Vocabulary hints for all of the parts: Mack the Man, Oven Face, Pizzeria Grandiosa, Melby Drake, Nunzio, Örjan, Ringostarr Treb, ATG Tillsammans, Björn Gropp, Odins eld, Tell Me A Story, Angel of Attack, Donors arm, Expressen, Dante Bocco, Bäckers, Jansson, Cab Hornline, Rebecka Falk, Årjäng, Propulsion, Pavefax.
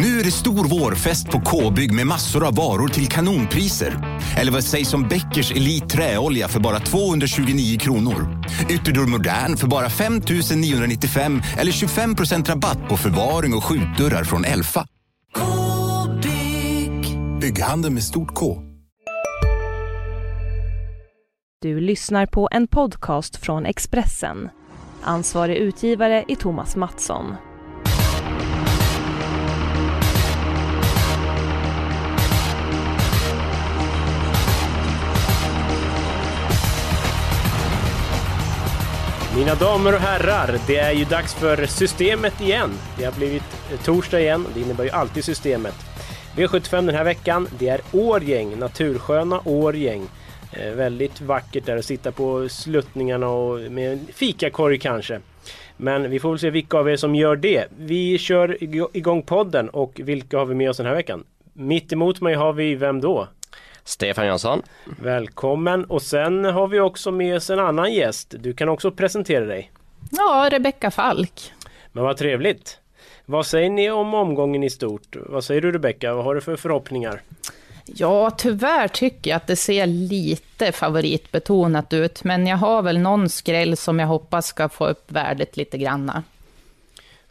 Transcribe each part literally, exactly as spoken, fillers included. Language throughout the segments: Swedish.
Nu är det stor vårfest på K-bygg med massor av varor till kanonpriser. Eller vad sägs om Bäckers Elite träolja för bara tvåhundratjugonio kronor. Ytterdörr Modern för bara fem tusen niohundranittiofem eller tjugofem procent rabatt på förvaring och skjutdörrar från Elfa. K-bygg. Bygghandel med stort K. Du lyssnar på en podcast från Expressen. Ansvarig utgivare är Thomas Mattsson. Mina damer och herrar, det är ju dags för systemet igen. Det har blivit torsdag igen och det innebär ju alltid systemet. V sjuttiofem den här veckan, det är Årgäng, natursköna Årgäng. Eh, väldigt vackert där att sitta på sluttningarna och med en fikakorg kanske. Men vi får väl se vilka av er som gör det. Vi kör igång podden och vilka har vi med oss den här veckan? Mitt emot mig har vi, vem då? Stefan Jansson. Välkommen. Och sen har vi också med oss en annan gäst. Du kan också presentera dig. Ja, Rebecka Falk. Men vad trevligt. Vad säger ni om omgången i stort? Vad säger du, Rebecka? Vad har du för förhoppningar? Ja, tyvärr tycker jag att det ser lite favoritbetonat ut. Men jag har väl någon skräll som jag hoppas ska få upp värdet lite granna.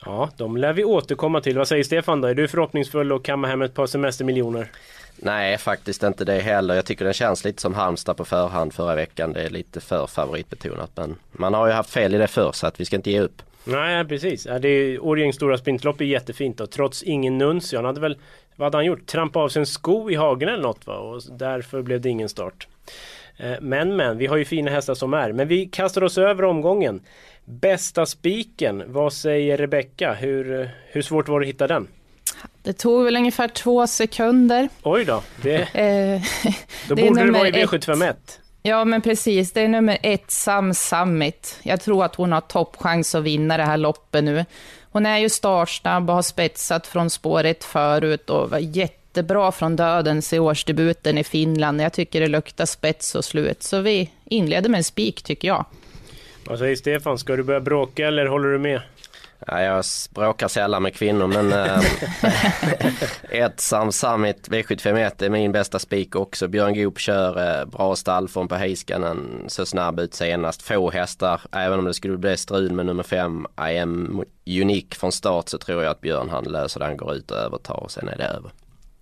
Ja, de lär vi återkomma till. Vad säger Stefan då? Är du förhoppningsfull och kamma hem ett par semestermiljoner? Nej, faktiskt inte det heller. Jag tycker den känns lite som Halmstad på förhand förra veckan. Det är lite för favoritbetonat, men man har ju haft fel i det förr, så att vi ska inte ge upp. Nej, precis. Det är Årjängs stora sprintlopp är jättefint och trots ingen Nunzio. Han hade väl, vad hade han gjort? Trampa av sin sko i hagen eller något, va? Och därför blev det ingen start. Men, men, vi har ju fina hästar som är. Men vi kastar oss över omgången. Bästa spiken, vad säger Rebecka? Hur, hur svårt var det att hitta den? Det tog väl ungefär två sekunder. Oj då, det, då det borde det vara i V sjuttiofem ett. Ja, men precis. Det är nummer ett, Sam Summit. Jag tror att hon har toppchans att vinna det här loppet nu. Hon är ju startsnabb och har spetsat från spåret förut och var jättebra från dödens i årsdebuten i Finland. Jag tycker det luktar spets och slut. Så vi inleder med en spik, tycker jag. Vad säger Stefan? Ska du börja bråka eller håller du med? Ja, jag bråkar sällan med kvinnor, men eh, ett Sam Summit V sjuttiofem ett är min bästa spik också. Björn Gropp kör eh, bra stallform på Heiskanen, så snabb ut senast. Få hästar, även om det skulle bli strul med nummer fem, I am Unique från start, så tror jag att Björn han löser den, går ut och övertar och sen är det över.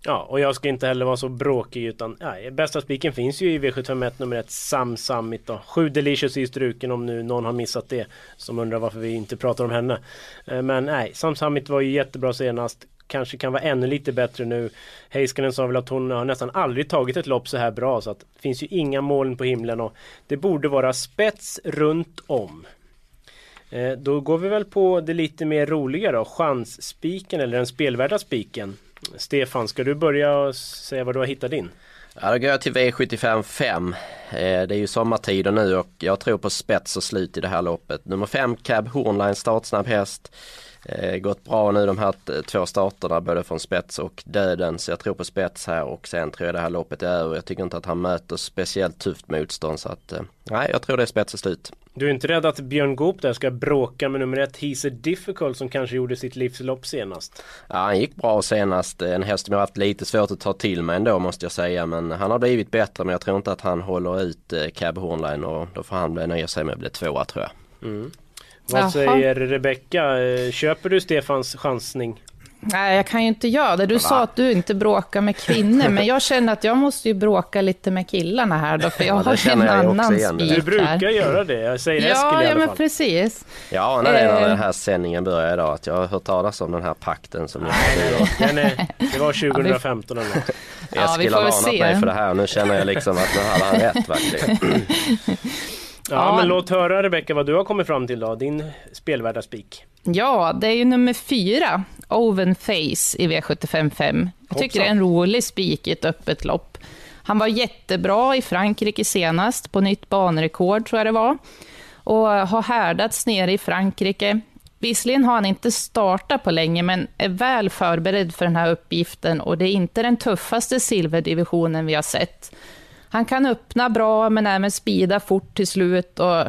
Ja, och jag ska inte heller vara så bråkig utan nej, bästa spiken finns ju i V sjuttiofem ett nummer ett, Sam Summit då. Sju Delicious i struken om nu någon har missat det som undrar varför vi inte pratar om henne. Men nej, Sam Summit var ju jättebra senast. Kanske kan vara ännu lite bättre nu. Heiskanen sa väl att hon har nästan aldrig tagit ett lopp så här bra, så att det finns ju inga moln på himlen och det borde vara spets runt om. Då går vi väl på det lite mer roliga då, chansspiken eller den spelvärda spiken. Stefan, ska du börja säga vad du har hittat in? Ja, då går jag till V sjuttiofem fem. Eh, det är ju sommartider nu och jag tror på spets och slut i det här loppet. Nummer fem, Cab Hornline, startsnabb häst. Eh, gått bra nu de här t- två starterna, både från spets och döden. Så jag tror på spets här och sen tror jag det här loppet är över. Jag tycker inte att han möter speciellt tufft motstånd, så att eh, nej, jag tror det är spets och slut. Du är inte rädd att Björn Goop där ska bråka med nummer ett, He's a Difficult, som kanske gjorde sitt livslopp senast? Ja, han gick bra senast. En häst som jag har haft lite svårt att ta till mig ändå, måste jag säga. Men han har blivit bättre, men jag tror inte att han håller ut eh, Cab Hornline, och då får han bli nöja sig med att bli tvåa, tror jag. Mm. Vad Aha. säger Rebecka? Köper du Stefans chansning? Nej, jag kan ju inte göra det. Du Va? sa att du inte bråkar med kvinnor, men jag känner att jag måste ju bråka lite med killarna här då, för jag ja, har en jag annan spik. Du brukar göra det, jag säger ja, Eskil i alla fall. Ja, men precis. Ja, när eh. den här sändningen börjar idag, att jag har hört talas om den här pakten som jag hade. Nej, det var tjugofemton eller något. Ja, Eskil har varnat mig för det här, nu känner jag liksom att nu hade han rätt verkligen. Ja, ja, men låt höra, Rebecka, vad du har kommit fram till då, din spelvärda spik. Ja, det är ju nummer fyra, Oven Face i V sjuttiofem fem. Jag tycker det är en rolig spik i ett öppet lopp. Han var jättebra i Frankrike senast, på nytt banrekord tror jag det var. Och har härdats nere i Frankrike. Visserligen har han inte startat på länge, men är väl förberedd för den här uppgiften. Och det är inte den tuffaste silverdivisionen vi har sett. Han kan öppna bra men även spida fort till slut och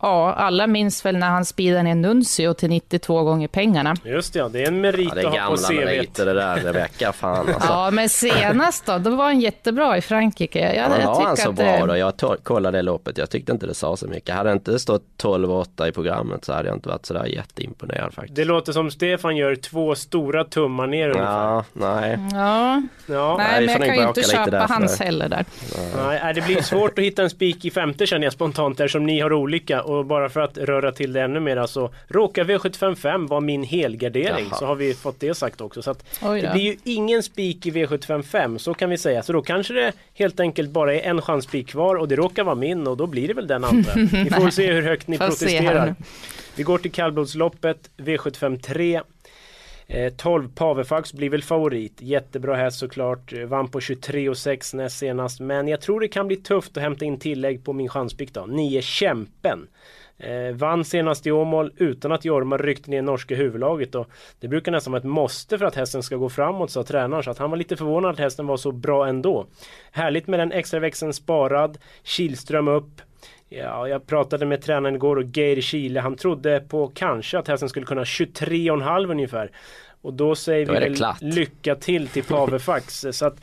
Ja, alla minns väl när han speedade ner Nunzio till nittiotvå gånger pengarna. Just det, ja, det är en merit ja, att ha på C V. Det är gamla meriter det där, Rebecka, fan alltså. Ja, men senast då, då var han jättebra i Frankrike. Jag, ja, jag var han så att, bra då, jag to- kollade loppet, jag tyckte inte det sa så mycket. Hade inte stått tolv åtta i programmet så hade jag inte varit sådär jätteimponerad faktiskt. Det låter som Stefan gör två stora tummar ner ungefär. Ja, nej. Ja, ja. Nej, nej, men jag kan ju inte köpa hans heller där. Nej. nej, det blir svårt att hitta en spik i femte känner jag spontant där som ni har olika. Och bara för att röra till det ännu mer så råkar V sjuttiofem fem vara min helgardering. Jaha. Så har vi fått det sagt också. Så att det blir ju ingen spik i V sjuttiofem fem, så kan vi säga. Så då kanske det helt enkelt bara är en chansspik kvar och det råkar vara min och då blir det väl den andra. Vi får se hur högt ni protesterar. Vi går till kallblodsloppet V sjuttiofem tre. Eh, tolv Pavefax blir väl favorit. Jättebra häst såklart. Vann på tjugotre och sex näst senast. Men jag tror det kan bli tufft att hämta in tillägg på min chansspik då. nio Kämpen. Eh, vann senast i Åmål utan att Jorma ryckte ner norska huvudlaget. Och det brukar nästan vara ett måste för att hästen ska gå framåt, sa tränaren. Så att han var lite förvånad att hästen var så bra ändå. Härligt med den extra växeln sparad. Kihlström upp. Ja, jag pratade med tränaren igår och Geir Chile, han trodde på kanske att hästen skulle kunna tjugotre och en halv ungefär. Och då säger då vi väl lycka till till Pavefax. Så att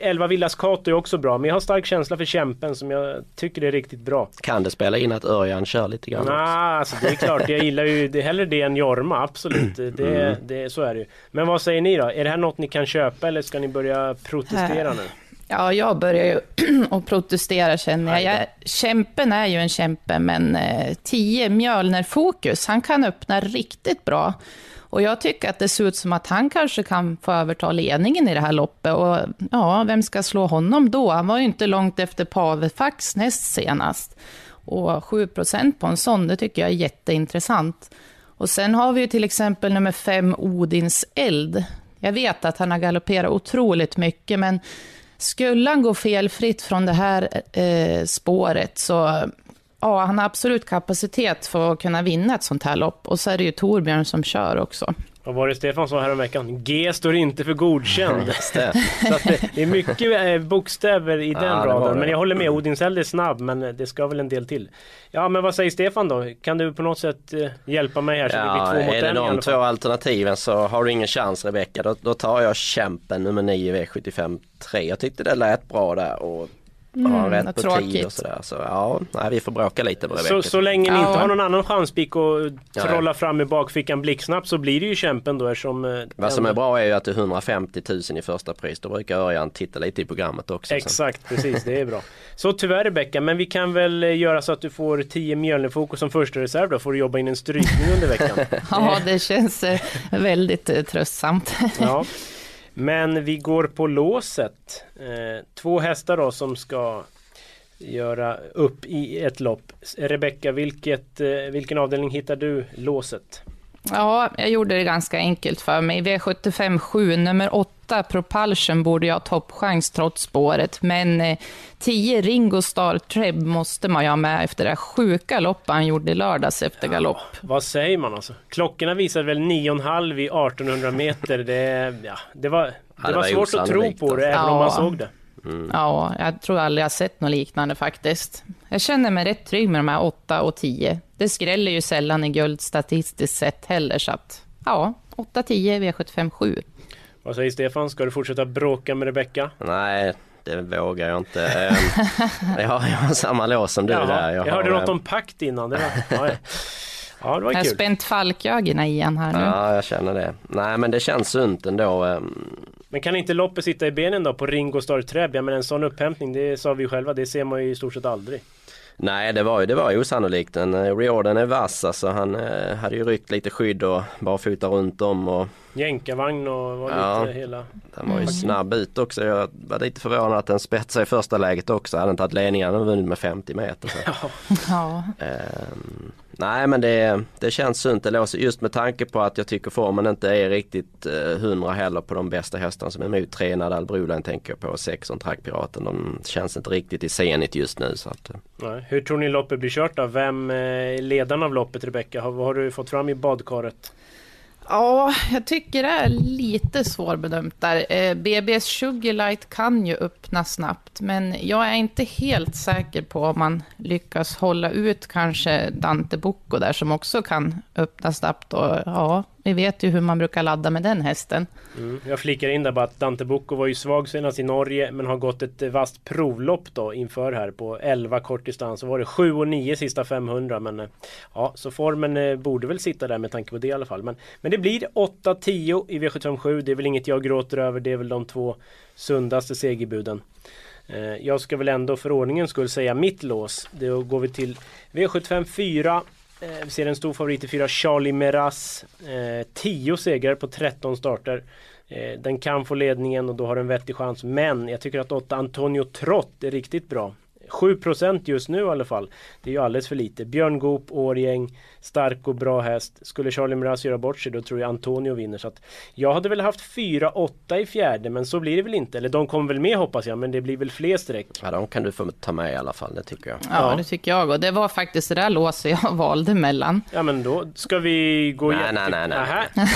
Elva Villas Kato är också bra, men jag har stark känsla för Kämpen som jag tycker är riktigt bra. Kan det spela in att Örjan kör lite grann? Nah, alltså, det är klart, jag gillar ju det, hellre det än Jorma, absolut. Det, mm. det, så är det ju. Men vad säger ni då? Är det här något ni kan köpa eller ska ni börja protestera äh. nu? Ja, jag börjar ju och protestera känner jag. jag. Kämpen är ju en kämpe, men tio Mjölner fokus, han kan öppna riktigt bra. Och jag tycker att det ser ut som att han kanske kan få överta ledningen i det här loppet. Och ja, vem ska slå honom då? Han var ju inte långt efter Pavefax näst senast. Och sju procent på en sån, det tycker jag är jätteintressant. Och sen har vi ju till exempel nummer fem Odins eld. Jag vet att han har galopperat otroligt mycket, men skulle han gå felfritt från det här eh, spåret så ja, han har absolut kapacitet för att kunna vinna ett sånt här lopp. Och så är det ju Torbjörn som kör också. Och var det Stefan sa här om veckan? G står inte för godkänd. Det. Så att det, det är mycket bokstäver i den ja, raden. Men jag håller med, Odins eld är snabb, men det ska väl en del till. Ja, men vad säger Stefan då? Kan du på något sätt hjälpa mig här? Så ja, det blir två är det de två alternativen så har du ingen chans, Rebecka. Då, då tar jag kämpen nummer nio V sjuttiofem tre. Jag tyckte det lät bra där och Mm, ja, rätt på tid och sådär. Så ja, nej, vi får bråka lite på det. Så, så länge ni inte ja. har någon annan chanspik och trolla nej. fram i bakfickan blixtsnabbt så blir det ju kämpen då. Som vad som är bra är ju att det är hundrafemtio tusen i första pris. Då brukar Örjan titta lite i programmet också. Exakt, sen. Precis, det är bra. Så tyvärr Rebecka, men vi kan väl göra så att du får tio mjölnefokus som första reserv. Då får du jobba in en strykning under veckan. Ja, det känns väldigt tröstsamt. Ja. Men vi går på låset. Eh, två hästar då som ska göra upp i ett lopp. Rebecka, vilket, eh, vilken avdelning hittar du låset? Ja, jag gjorde det ganska enkelt för mig. V sjuttiofem sju, nummer åtta, Propulsion borde jag ha toppchans trots spåret. Men eh, tio Ringostarr Treb måste man ju ha med efter det sjuka lopp han gjorde lördags efter ja, galopp. Vad säger man alltså? Klockorna visade väl nio komma fem vid artonhundra meter. Det, ja, det var, det ja, det var, var svårt att tro på det, även ja. om man såg det. Mm. Ja, jag tror aldrig jag har sett något liknande faktiskt. Jag känner mig rätt trygg med de här åtta och tio. Det skräller ju sällan i guld statistiskt sett heller, så att ja, åtta tio V sjuttiofem sju. Vad säger Stefan? Ska du fortsätta bråka med Rebecka? Nej, det vågar jag inte. Jag har, jag har samma lås som du Jaha, där. Jag, jag hörde något en... om pakt innan. Det var... ja, ja, det var jag har kul. Spänt falkögerna igen här nu. Ja, jag känner det. Nej, men det känns sunt ändå. Men kan inte loppet sitta i benen då på Ringostarr Treb? Ja, men en sån upphämtning, det sa vi ju själva, det ser man ju i stort sett aldrig. Nej, det var ju, det var ju osannolikt. En Riordan är vass, alltså han eh, hade ju ryckt lite skydd och bara fotar runt om. Och jänkavagn och var ja, lite hela... Den var ju mm. snabb ut också. Jag var lite förvånad att den spetsade i första läget också. Hade den tagit ledningen och vunnit med femtio meter. Så. Ja. Ja. Um, nej, men det, det känns sunt. Det låser just med tanke på att jag tycker formen inte är riktigt uh, hundra heller på de bästa hästarna som är med. Tre Nadal Brolin tänker jag på, sex och Trackpiraten. De känns inte riktigt i scenet just nu. Så att, nej. Hur tror ni loppet blir kört då? Vem är ledaren av loppet, Rebecka? Vad har du fått fram i badkaret? Ja, jag tycker det är lite svårbedömt där. B B S Sugarlight kan ju öppna snabbt, men jag är inte helt säker på om man lyckas hålla ut kanske Dante Bocco där som också kan öppna snabbt. Och ja, vi vet ju hur man brukar ladda med den hästen. Mm. Jag flikar in där bara att Dante Bocco var ju svag senast i Norge, men har gått ett vasst provlopp då inför här på elva kortdistans. Så var det sju och nio sista fem hundra, men ja, så formen borde väl sitta där med tanke på det i alla fall. Men, men det blir åtta tio i V sjuttiofem sju. Det är väl inget jag gråter över, det är väl de två sundaste segerbuden. Jag ska väl ändå för ordningen skulle säga mitt lås. Då går vi till V sjuttiofem fyra. Vi ser en stor favorit i fyra, Charlie Meras. tio eh, segrar på tretton starter. Eh, den kan få ledningen och då har den vettig chans. Men jag tycker att Otto Antonio Trott är riktigt bra. sju procent just nu i alla fall. Det är ju alldeles för lite. Björn Gropp, Årgäng, stark och bra häst. Skulle Charlie Meras göra bort sig, då tror jag Antonio vinner. Så att jag hade väl haft fyra åtta i fjärde, men så blir det väl inte. Eller de kommer väl med hoppas jag, men det blir väl fler streck. Ja, de kan du få ta med i alla fall, det tycker jag. Ja, ja. Det tycker jag. Och det var faktiskt det där låset jag valde mellan. Ja, men då ska vi gå igen. Nej, nej, nej. Aha. nej.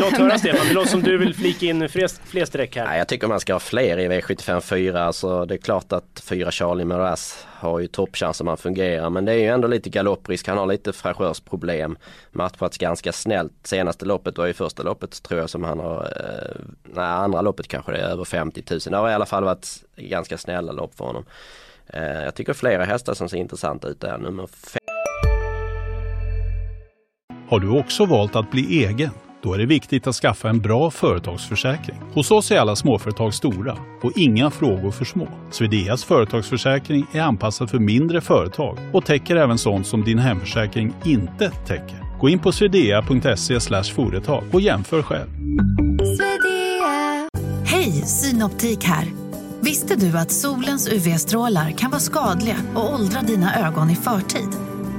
Låt höra, Stefan. Det låter som du vill flika in fler, fler streck här. Nej, jag tycker man ska ha fler i V sjuttiofem fyra. Alltså, det är klart att fyra Charlie Meras har ju toppchans om han fungerar, men det är ju ändå lite galopprisk, han har lite fräschörsproblem, matchats ganska snällt senaste loppet och i första loppet tror jag som han har, eh, nej, andra loppet kanske det är över femtio tusen, det har i alla fall varit ganska snälla lopp för honom. eh, jag tycker flera hästar som ser intressanta ut där, nummer fem. Har du också valt att bli egen? Då är det viktigt att skaffa en bra företagsförsäkring. Hos oss är alla småföretag stora och inga frågor för små. Svedeas företagsförsäkring är anpassad för mindre företag och täcker även sånt som din hemförsäkring inte täcker. Gå in på svedea.se slash företag och jämför själv. Svedea. Hej, Synoptik här. Visste du att solens U V-strålar kan vara skadliga och åldra dina ögon i förtid?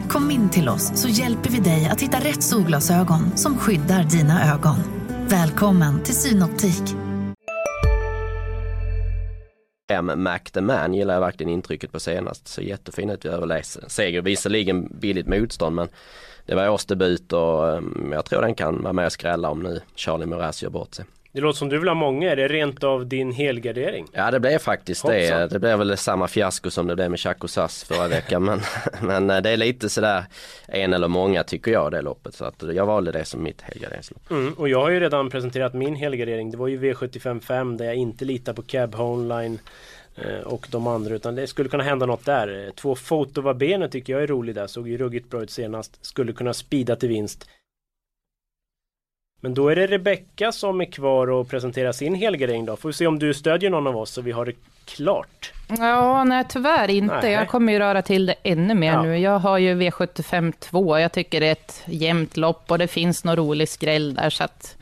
Kom in till oss så hjälper vi dig att hitta rätt solglasögon som skyddar dina ögon. Välkommen till Synoptik. Mack the Man gillar jag verkligen intrycket på senast. Så jättefint att vi överläser. Seger visserligen billigt motstånd, men det var årsdebut och jag tror den kan vara med och skrälla om nu Charlie Meras gör bort sig. Det låter som du vill ha många, är det rent av din helgardering? Ja, det blev faktiskt Hoppsan. det. Det blev väl samma fiasko som det blev med Chaco Sass förra veckan. men, men det är lite sådär en eller många tycker jag det loppet. Så att jag valde det som mitt helgarderingslopp. Mm, och jag har ju redan presenterat min helgardering. Det var ju V sjuttiofem fem där jag inte litar på Cab Hornline och de andra, utan det skulle kunna hända något där. Två fotovabene tycker jag är rolig där. Såg ju ruggigt bra ut senast. Skulle kunna spida till vinst. Men då är det Rebecka som är kvar och presenterar sin helgardering då. Får vi se om du stödjer någon av oss så vi har det klart. Ja, nej tyvärr inte. Nej. Jag kommer ju röra till det ännu mer ja. nu. Jag har ju V sjuttiofem två. Jag tycker det är ett jämnt lopp och det finns någon rolig skräll där. Så att,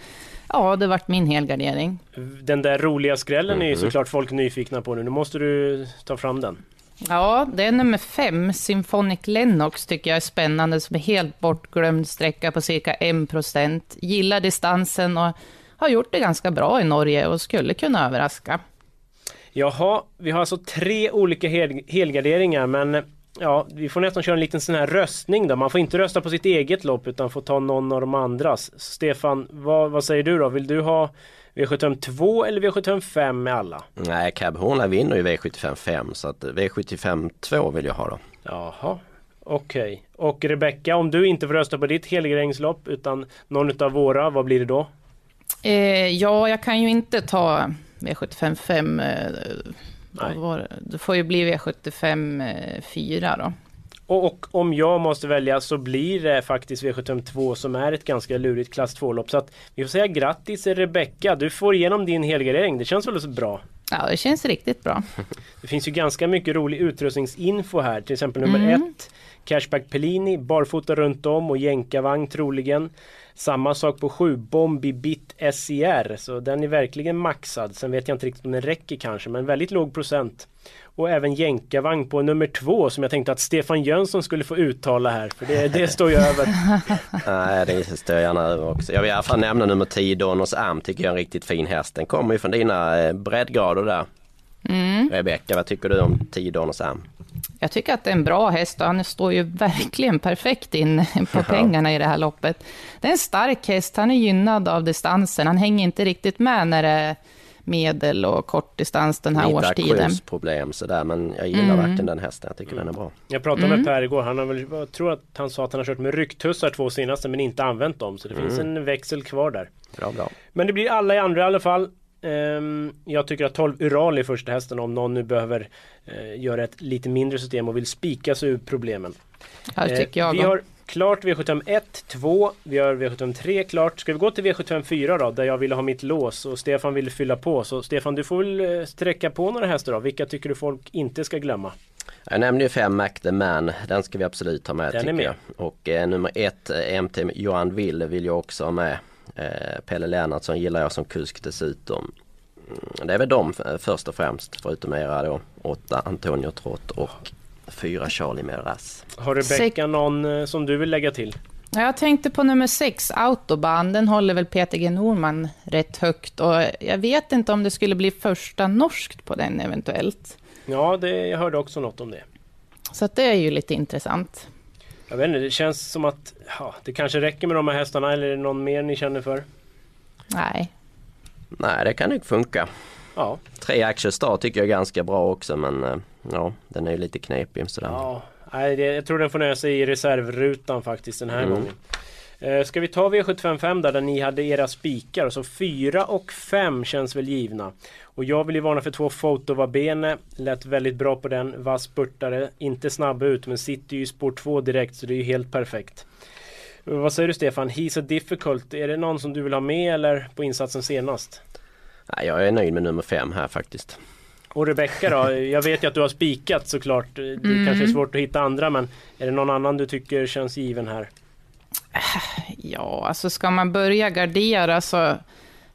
ja, det har varit min helgardering. Den där roliga skrällen är ju såklart folk nyfikna på nu. Nu måste du ta fram den. Ja, det är nummer fem, Symphonic Lennox, tycker jag är spännande som är helt bortglömd sträcka på cirka en procent. Gillar distansen och har gjort det ganska bra i Norge och skulle kunna överraska. Jaha, vi har alltså tre olika hel- helgarderingar, men ja, vi får nästan köra en liten sån här röstning då. Man får inte rösta på sitt eget lopp utan får ta någon av de andras. Stefan, vad, vad säger du då? Vill du ha V sjuttiofem två eller V sjuttiofem fem med alla? Nej, Cab Hornline vinner ju V sjuttiofem fem, så att V sjuttiofem två vill jag ha då. Jaha, okej. Okay. Och Rebecka, om du inte får rösta på ditt helgarderingslopp utan någon av våra, vad blir det då? Eh, ja, jag kan ju inte ta V sjuttiofem fem. Eh, Nej. Det får ju bli V sjuttiofem fyra då. Och, och om jag måste välja så blir det faktiskt V sjuttiofem två som är ett ganska lurigt klass två-lopp. Så att vi får säga grattis Rebecka, du får igenom din helgardering. Det känns väl så bra? Ja, det känns riktigt bra. Det finns ju ganska mycket rolig utrustningsinfo här. Till exempel nummer mm. ett, Cashback Pellini, barfota runt om och jänkarvagn troligen. Samma sak på sju, Bombi Bit S C R. Så den är verkligen maxad. Sen vet jag inte riktigt om den räcker kanske, men väldigt låg procent. Och även jänkarvagn på nummer två som jag tänkte att Stefan Jönsson skulle få uttala här. För det, det står ju över. Nej, det står jag gärna över också. Jag vill i alla fall nämna nummer tio, Donors arm, tycker jag är en riktigt fin häst. Den kommer ju från dina breddgrader där. Mm. Rebecka, vad tycker du om tio Donors arm? Jag tycker att det är en bra häst och han står ju verkligen perfekt in på pengarna i det här loppet. Det är en stark häst, han är gynnad av distansen. Han hänger inte riktigt med när det är medel och kort distans den här Middag, årstiden. Lite problem så där, men jag gillar mm. verkligen den hästen, jag tycker mm. den är bra. Jag pratade med Per igår, han har väl, jag tror att han sa att han har kört med rycktussar två senaste men inte använt dem, så det mm. finns en växel kvar där. Bra, bra. Men det blir alla i andra i alla fall. Jag tycker att tolv Ural i första hästen om någon nu behöver göra ett lite mindre system och vill spika sig ur problemen. Här tycker jag. Vi har klart V sjuttiofem ett, två, vi har V sjuttiofem tre klart. Ska vi gå till V sjuttiofem fyra då, där jag ville ha mitt lås och Stefan ville fylla på. Så Stefan, du får väl sträcka på några hästar då. Vilka tycker du folk inte ska glömma? Jag nämnde ju fem Mack the Man, den ska vi absolut ta med, den tycker är med. Jag. Och eh, nummer ett, M T Johan Ville vill jag också ha med. Pelle Lennartsson gillar jag som kusk dessutom. Det är väl de först och främst, förutom era då. Åtta Antonio Trott och fyra Charlie Meras. Har Rebecka någon som du vill lägga till? Jag tänkte på nummer sex, Autobahn. Den håller väl Peter G. Norman rätt högt. Och jag vet inte om det skulle bli första norskt på den eventuellt. Ja, det, jag hörde också något om det. Så att det är ju lite intressant. Jag vet inte, det känns som att ja, det kanske räcker med de här hästarna, eller är det någon mer ni känner för? Nej. Nej, det kan ju funka. Ja. Tre Aktiestar tycker jag är ganska bra också, men ja, den är ju lite knepig. Sådär. Ja, nej, jag tror den får nöja sig i reservrutan faktiskt den här mm. gången. Ska vi ta V sjuttiofem fem där, där ni hade era spikar? Så fyra och fem känns väl givna. Och jag vill ju varna för två Fotovabene. Lät väldigt bra på den. Vass burtare. Inte snabb ut, men sitter ju i spår två direkt, så det är ju helt perfekt. Vad säger du, Stefan? He's a difficult. Är det någon som du vill ha med eller på insatsen senast? Nej, jag är nöjd med nummer fem här faktiskt. Och Rebecka då? Jag vet ju att du har spikat såklart. Det mm. kanske är svårt att hitta andra, men är det någon annan du tycker känns given här? Ja, alltså ska man börja gardera så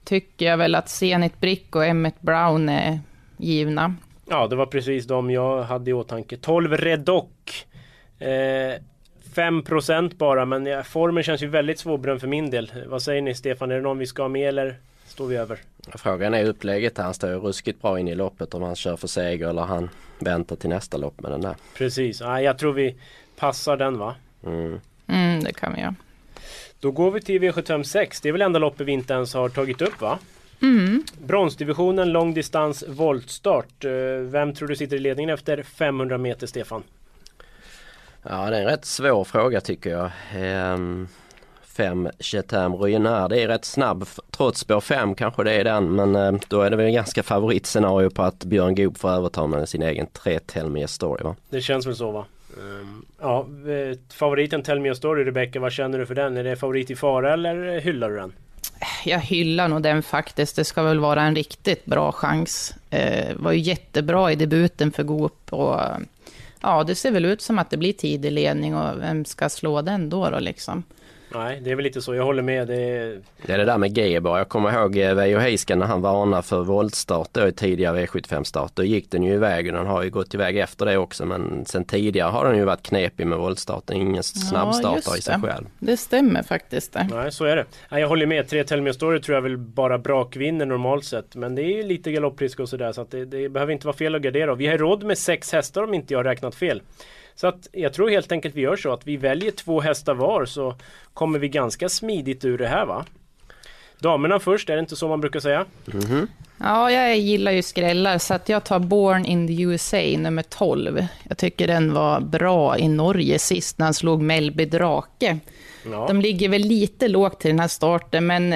tycker jag väl att Zenit Brick och Emmet Brown är givna. Ja, det var precis de jag hade i åtanke. tolv Redock. Eh, fem procent bara, men formen känns ju väldigt svårbrunnen för min del. Vad säger ni, Stefan? Är det någon vi ska ha med eller står vi över? Frågan är upplägget. Han står ju ruskigt bra in i loppet, om han kör för seger eller han väntar till nästa lopp med den där. Precis. Ja, jag tror vi passar den, va? Mm. Mm, det kan vi göra. Då går vi till V sjuttiofem sex. Det är väl enda loppet vi inte ens har tagit upp, va? Mm. Bronsdivisionen, långdistans, voltstart. Vem tror du sitter i ledningen efter femhundra meter, Stefan? Ja, det är en rätt svår fråga tycker jag. Ehm, fem Chetam Ruinard. Det är rätt snabb, trots spår fem kanske det är den. Men då är det väl en ganska favoritscenario på att Björn Gropp får överta med sin egen tre Tell Me A Story, va? Det känns väl så, va? Um, ja, favoriten Tell Me A Story, Rebecka, vad känner du för den? Är det favorit i fara eller hyllar du den? Jag hyllar nog den faktiskt. Det ska väl vara en riktigt bra chans. Eh, var ju jättebra i debuten för Goop och ja, det ser väl ut som att det blir tidig ledning och vem ska slå den då då liksom? Nej, det är väl lite så. Jag håller med. Det är det, är det där med Geir bara. Jag kommer ihåg Veijo Heiskanen när han varnade för voltstart då i tidigare V sjuttiofem-start. Då gick den ju iväg och den har ju gått iväg efter det också. Men sen tidigare har den ju varit knepig med voltstarten. Ingen snabbstartare ja, i sig själv. Det stämmer faktiskt. Det. Nej, så är det. Nej, jag håller med. Tre Tell Me A Story tror jag väl bara brakvinner normalt sett. Men det är ju lite galopprisk och sådär. Så att det, det behöver inte vara fel att gardera. Vi har råd med sex hästar om inte jag har räknat fel. Så att jag tror helt enkelt vi gör så att vi väljer två hästar var, så kommer vi ganska smidigt ur det här, va? Damerna först, är det inte så man brukar säga? Mm-hmm. Ja, jag gillar ju skrällar så att jag tar Born in the U S A nummer tolv. Jag tycker den var bra i Norge sist när han slog Melby Drake. Ja. De ligger väl lite lågt till den här starten, men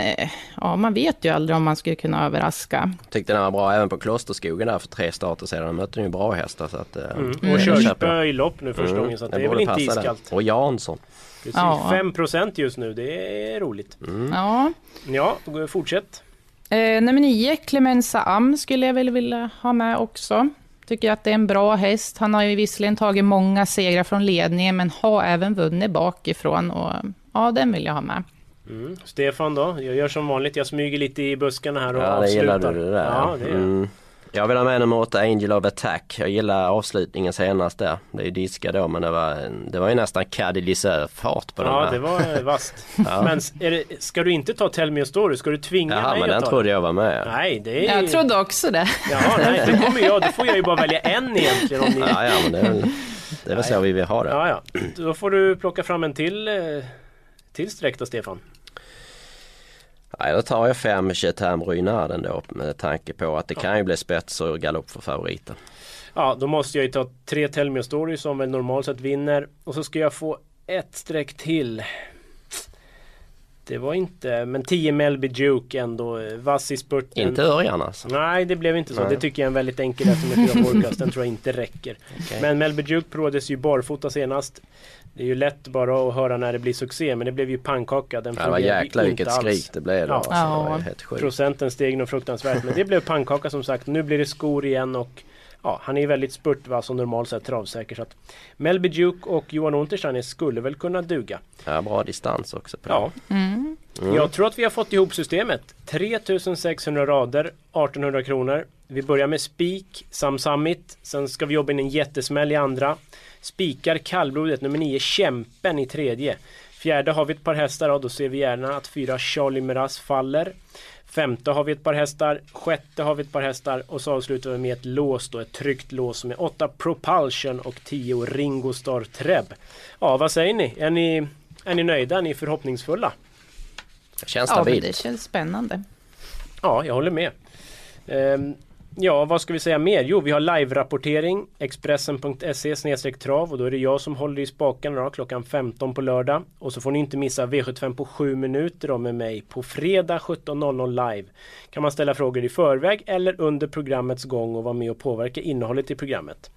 ja, man vet ju aldrig om man skulle kunna överraska. Jag tyckte den var bra även på Klosterskogen där för tre starter sedan. De mötte ju bra hästar. Så att, mm. Mm. Och Körspö i lopp nu första mm. gången, så att det är väl inte iskallt. Och Jansson. Precis, ja. fem procent just nu, det är roligt. Mm. Ja, ja då går vi fortsätt. Eh, nummer nio, Clemenza Am skulle jag väl vilja ha med också. Tycker jag att det är en bra häst. Han har ju visserligen tagit många segrar från ledningen, men har även vunnit bakifrån. Och ja, den vill jag ha med. Mm. Stefan då? Jag gör som vanligt. Jag smyger lite i buskarna här och ja, avslutar. Ja, det gillar du det där. Ja, det mm. Jag vill ha med nummer åtta, Angel of Attack. Jag gillar avslutningen senast där. Det är ju diska då, men det var, det var ju nästan Cadillac-fart på den ja, här. Ja, det var vast. Ja. Men är det, ska du inte ta Tell Me A Story? Ska du tvinga Jaha, mig att ta? Ja, men den trodde jag var med. Ja. Nej, det är... Jag trodde också det. Ja, nej, det kommer jag. Då får jag ju bara välja en egentligen. Om ni... Ja, ja, men det är väl... Det är väl så vi vill ha det. Ja, ja. Då får du plocka fram en till, till sträck då, Stefan. Nej, då tar jag fem Chetam Rynarden då, med tanke på att det ja. kan ju bli spets och galopp för favoriten. Ja, då måste jag ju ta tre Tell Me A Story som väl normalt sett vinner. Och så ska jag få ett streck till. Det var inte, men tio Melby Juke ändå, vass i spurten. Inte Örjan alltså? Nej, det blev inte så. Nej. Det tycker jag är en väldigt enkel eftersom jag fyra vårkast. Den tror jag inte räcker. Okay. Men Melby Juke provades ju barfota senast. Det är ju lätt bara att höra när det blir succé, men det blev ju pannkaka. Den ja, var jäkla vilket skrik det blev. Ja. Ja. Det procenten steg nog fruktansvärt, men det blev pannkaka som sagt. Nu blir det skor igen och ja, han är väldigt spurtvass och normalt sett travsäker. Så att Melby Juke och Johan Unterstein skulle väl kunna duga. Ja, bra distans också. På ja. Mm. Mm. Jag tror att vi har fått ihop systemet. tre tusen sexhundra rader, artonhundra kronor. Vi börjar med spik, Sam Summit. Sen ska vi jobba in en jättesmäll i andra. Spikar kallblodet, nummer nio, Kämpen i tredje. Fjärde har vi ett par hästar och då ser vi gärna att fyra Charlie Meras faller. Femte har vi ett par hästar, sjätte har vi ett par hästar och så avslutar vi med ett lås då, ett tryckt lås som är åtta Propulsion och tio Ringostarr Treb. Ja, vad säger ni? Är ni, är ni nöjda? Är ni förhoppningsfulla? Känns stabilt. Ja, det känns spännande. Ja, jag håller med. Ehm, ja, vad ska vi säga mer? Jo, vi har live-rapportering, expressen punkt se slash trav och då är det jag som håller i spakarna då, klockan femton på lördag. Och så får ni inte missa V sjuttiofem på sju minuter då med mig på fredag sjutton noll noll live. Kan man ställa frågor i förväg eller under programmets gång och vara med och påverka innehållet i programmet.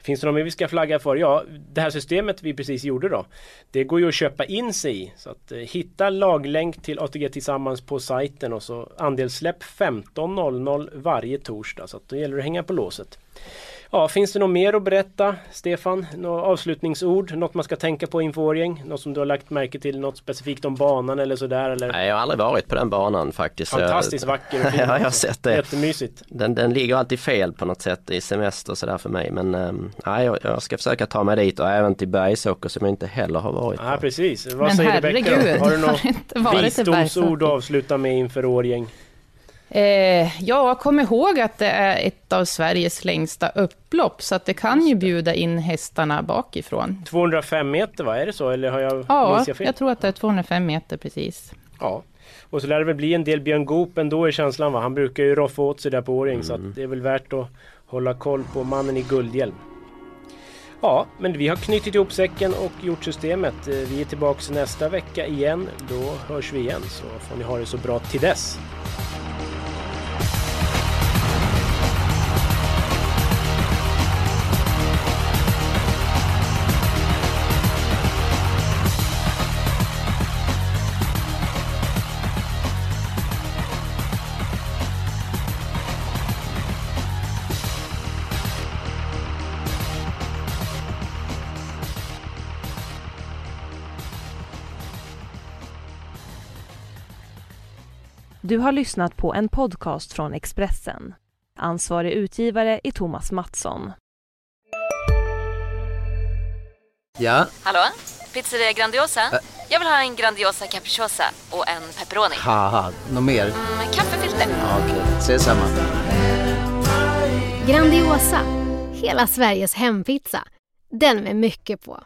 Finns det något vi ska flagga för? Ja, det här systemet vi precis gjorde då, det går ju att köpa in sig i. Så att eh, hitta laglänk till A T G Tillsammans på sajten och så andelssläpp femton noll noll varje torsdag. Så att då gäller det att hänga på låset. Ja, finns det något mer att berätta, Stefan? Några avslutningsord? Något man ska tänka på inför Årjäng? Något som du har lagt märke till? Något specifikt om banan eller sådär? Eller? Nej, jag har aldrig varit på den banan faktiskt. Fantastiskt vacker och fin. Ja, jag har sett det. Jättemysigt. Den, den ligger alltid fel på något sätt i semester och sådär för mig. Men äm, nej, jag, jag ska försöka ta mig dit och även till Bergsåker som jag inte heller har varit på. Ja, precis. Vad men säger Rebecka? Har du något visdomsord att avsluta med inför Årjäng? Eh, jag kommer ihåg att det är ett av Sveriges längsta upplopp så att det kan ju bjuda in hästarna bakifrån. tvåhundrafem meter, va? Är det så? Eller har jag, ja, jag, jag tror att det är tvåhundrafem meter precis. Ja, och så lär det väl bli en del Björn Gropp ändå i känslan, va? Han brukar ju roffa åt sig där på Årjäng mm. så att det är väl värt att hålla koll på mannen i guldhjälm. Ja, men vi har knutit ihop säcken och gjort systemet. Vi är tillbaka nästa vecka igen. Då hörs vi igen så får ni ha det så bra till dess. Du har lyssnat på en podcast från Expressen. Ansvarig utgivare är Thomas Mattsson. Ja? Hallå? Pizzeria Grandiosa? Ä- Jag vill ha en Grandiosa capriciosa och en pepperoni. Haha, något mer? Mm, kaffefilter. Ja, okej, okay. Ses samma. Grandiosa, hela Sveriges hempizza. Den med mycket på.